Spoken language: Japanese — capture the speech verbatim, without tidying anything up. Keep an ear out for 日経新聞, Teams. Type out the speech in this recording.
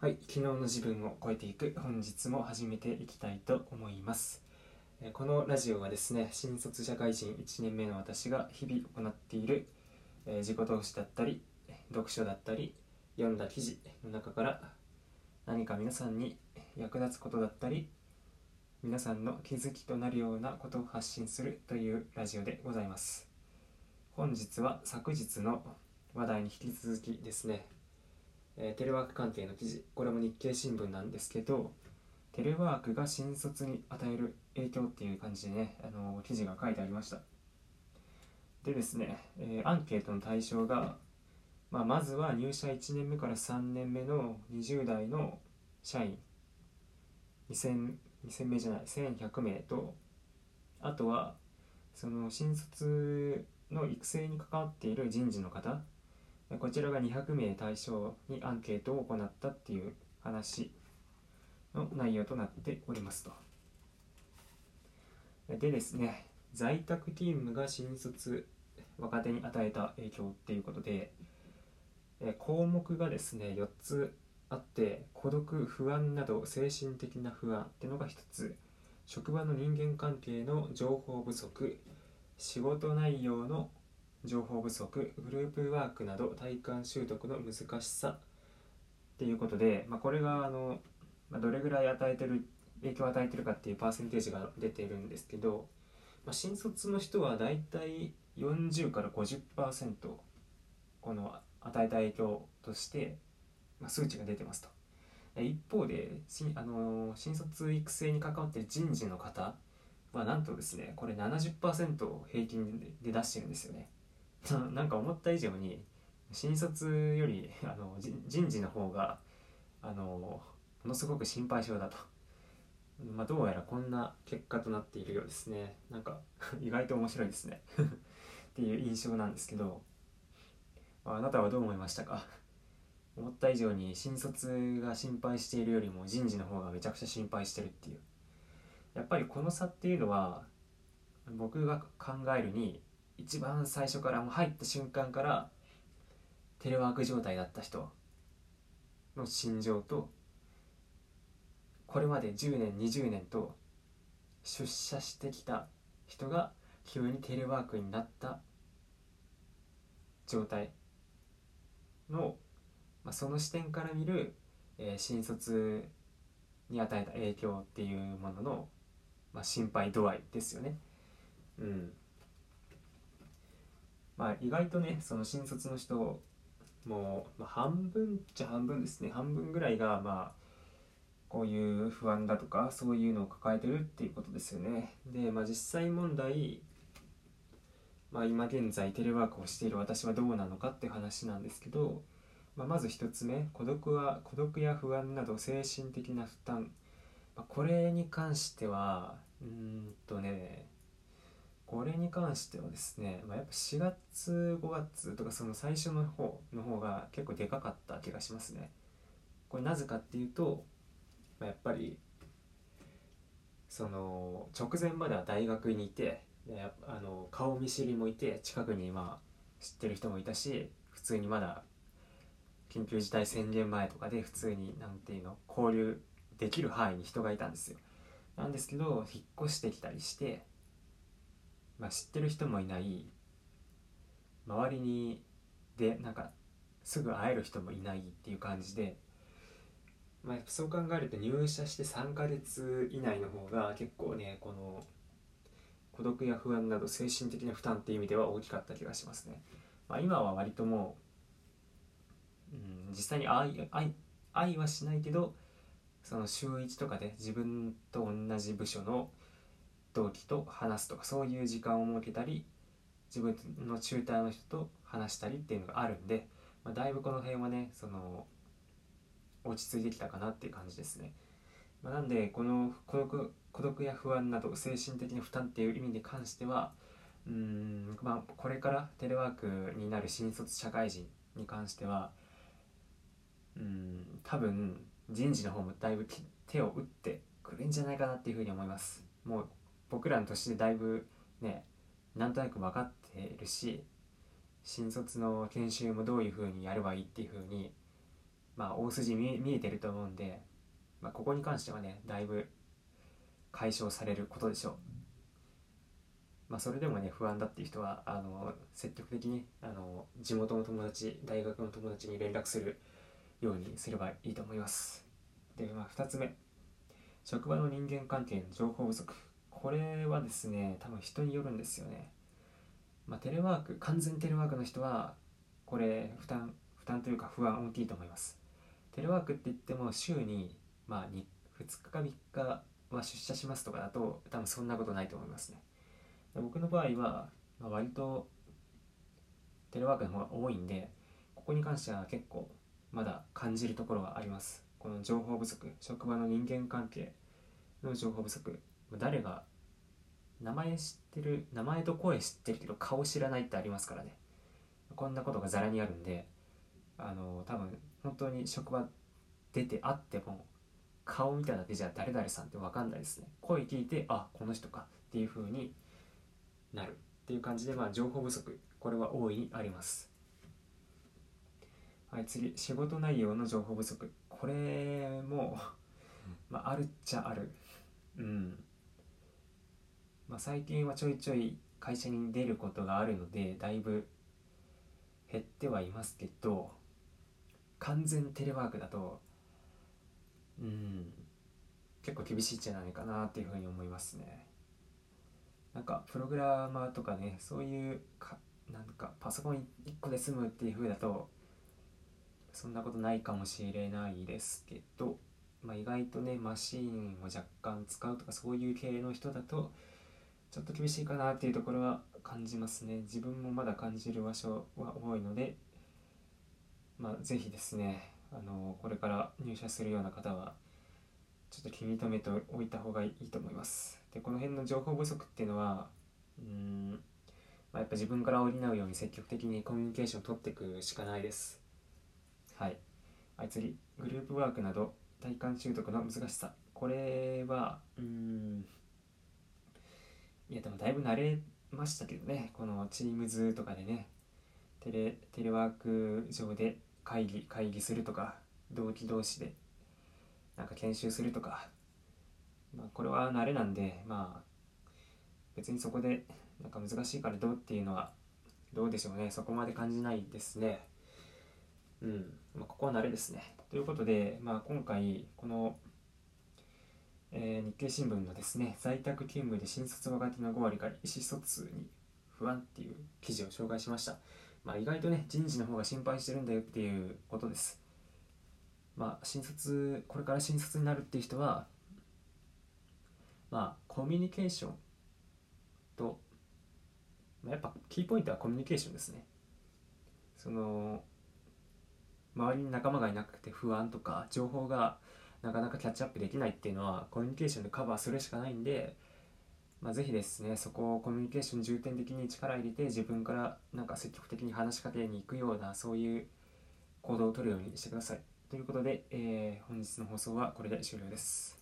はい、昨日の自分を超えていく本日も始めていきたいと思います。このラジオはですね、新卒社会人いちねんめの私が日々行っている自己投資だったり読書だったり読んだ記事の中から何か皆さんに役立つことだったり皆さんの気づきとなるようなことを発信するというラジオでございます。本日は昨日の話題に引き続きですね、えー、テレワーク関係の記事、これも日経新聞なんですけど、テレワークが新卒に与える影響っていう感じでね、あのー、記事が書いてありました。でですね、えー、アンケートの対象が、まあ、まずは入社いちねんめからさんねんめのにじゅうだいの社員にせん名じゃないせんひゃくめいと、あとはその新卒の育成に関わっている人事の方、こちらがにひゃくめい対象にアンケートを行ったっていう話の内容となっておりますと。でですね、在宅勤務が新卒若手に与えた影響っていうことで、項目がですねよっつあって、孤独、不安など精神的な不安っていうのがひとつ、職場の人間関係の情報不足、仕事内容の情報不足、グループワークなど体感習得の難しさっていうことで、まあ、これがあの、まあ、どれぐらい与えてる影響を与えてるかっていうパーセンテージが出ているんですけど、まあ、新卒の人はだいたいよんじゅうからごじゅっパーセント この与えた影響として数値が出てますと。一方であの新卒育成に関わっている人事の方はなんとですね、これ ななじゅっパーセント を平均で出してるんですよね。なんか思った以上に新卒よりあの人事の方があのものすごく心配性だと、まあ、どうやらこんな結果となっているようですね。なんか意外と面白いですねっていう印象なんですけど、あなたはどう思いましたか？思った以上に新卒が心配しているよりも人事の方がめちゃくちゃ心配してるっていう、やっぱりこの差っていうのは僕が考えるに一番最初からもう入った瞬間からテレワーク状態だった人の心情と、これまでじゅうねんにじゅうねんと出社してきた人が急にテレワークになった状態の、まあ、その視点から見る、えー、新卒に与えた影響っていうものの、まあ、心配度合いですよね。うん。まあ意外とね、その新卒の人も、まあ、半分っちゃ半分ですね。半分ぐらいがまあこういう不安だとかそういうのを抱えてるっていうことですよね。で、まあ実際問題、まあ今現在テレワークをしている私はどうなのかっていう話なんですけど。まずひとつめ、孤独は孤独や不安など精神的な負担、これに関してはうーんとねこれに関してはですね、まあ、やっぱしがつごがつとかその最初の方の方が結構でかかった気がしますね。これなぜかっていうと、まあ、やっぱりその直前までは大学にいて、あの顔見知りもいて、近くにまあ知ってる人もいたし、普通にまだ緊急事態宣言前とかで普通になんていうの交流できる範囲に人がいたんですよ。なんですけど引っ越してきたりして、まあ、知ってる人もいない、周りにでなんかすぐ会える人もいないっていう感じで、まあ、そう考えると入社してさんかげついないの方が結構ね、この孤独や不安など精神的な負担っていう意味では大きかった気がしますね。まあ、今は割ともううん、実際に愛、愛、愛はしないけど、そのしゅういちとかで自分と同じ部署の同期と話すとか、そういう時間を設けたり自分の中退の人と話したりっていうのがあるんで、まあ、だいぶこの辺はねその落ち着いてきたかなっていう感じですね。まあ、なんでこの孤独、孤独や不安など精神的な負担っていう意味に関してはうーん、まあ、これからテレワークになる新卒社会人に関してはうん多分人事の方もだいぶ手を打ってくるんじゃないかなっていうふうに思います。もう僕らの年でだいぶねなんとなく分かってるし、新卒の研修もどういうふうにやればいいっていうふうにまあ、大筋 見, 見えてると思うんで、まあ、ここに関してはねだいぶ解消されることでしょう。まあ、それでもね不安だっていう人はあの積極的にあの地元の友達、大学の友達に連絡するようにすればいいと思います。で、まあ、ふたつめ、職場の人間関係の情報不足。これはですね多分人によるんですよね。まあ、テレワーク、完全テレワークの人はこれ負担負担というか不安大きいと思います。テレワークって言っても週に、まあ、ふつかかみっかは出社しますとかだと多分そんなことないと思いますね。僕の場合は、まあ、割とテレワークの方が多いんで、ここに関しては結構まだ感じるところはあります。この情報不足、職場の人間関係の情報不足。誰が名前知ってる、名前と声知ってるけど顔知らないってありますからね。こんなことがざらにあるんで、あの多分本当に職場出てあっても顔見ただけじゃ誰々さんって分かんないですね。声聞いてあこの人かっていう風になるっていう感じで、まあ、情報不足、これは大いにあります。はい、次、仕事内容の情報不足。これも、まあ、あるっちゃある。うんまあ、最近はちょいちょい会社に出ることがあるのでだいぶ減ってはいますけど、完全テレワークだとうん結構厳しいんじゃないかなっていうふうに思いますね。なんかプログラマーとかね、そういうかなんかパソコンいっこで済むっていうふうだとそんなことないかもしれないですけど、まあ、意外とねマシンを若干使うとかそういう系の人だとちょっと厳しいかなっていうところは感じますね。自分もまだ感じる場所は多いので、まあ、ぜひですねあのこれから入社するような方はちょっと気に留めておいた方がいいと思います。で、この辺の情報不足っていうのはうーん、まあ、やっぱ自分から補うように積極的にコミュニケーションを取っていくしかないです。はい、はい、次、グループワークなど体幹習得の難しさ。これはうーんいやでもだいぶ慣れましたけどね。この Teams とかでねテレ、テレワーク上で会議会議するとか、同期同士でなんか研修するとか、まあ、これは慣れなんで、まあ、別にそこでなんか難しいからどうっていうのはどうでしょうね。そこまで感じないですね。うんまあ、ここは慣れですね。ということで、まあ、今回この、えー、日経新聞のですね在宅勤務で新卒若手のご割から意思疎通に不安っていう記事を紹介しました。まあ、意外とね人事の方が心配してるんだよっていうことです。まあ、新卒これから新卒になるっていう人は、まあ、コミュニケーションと、まあ、やっぱキーポイントはコミュニケーションですね。その周りに仲間がいなくて不安とか情報がなかなかキャッチアップできないっていうのはコミュニケーションでカバーするしかないんで、まあ、ぜひですねそこをコミュニケーション重点的に力を入れて自分からなんか積極的に話しかけに行くようなそういう行動を取るようにしてください。ということで、えー、本日の放送はこれで終了です。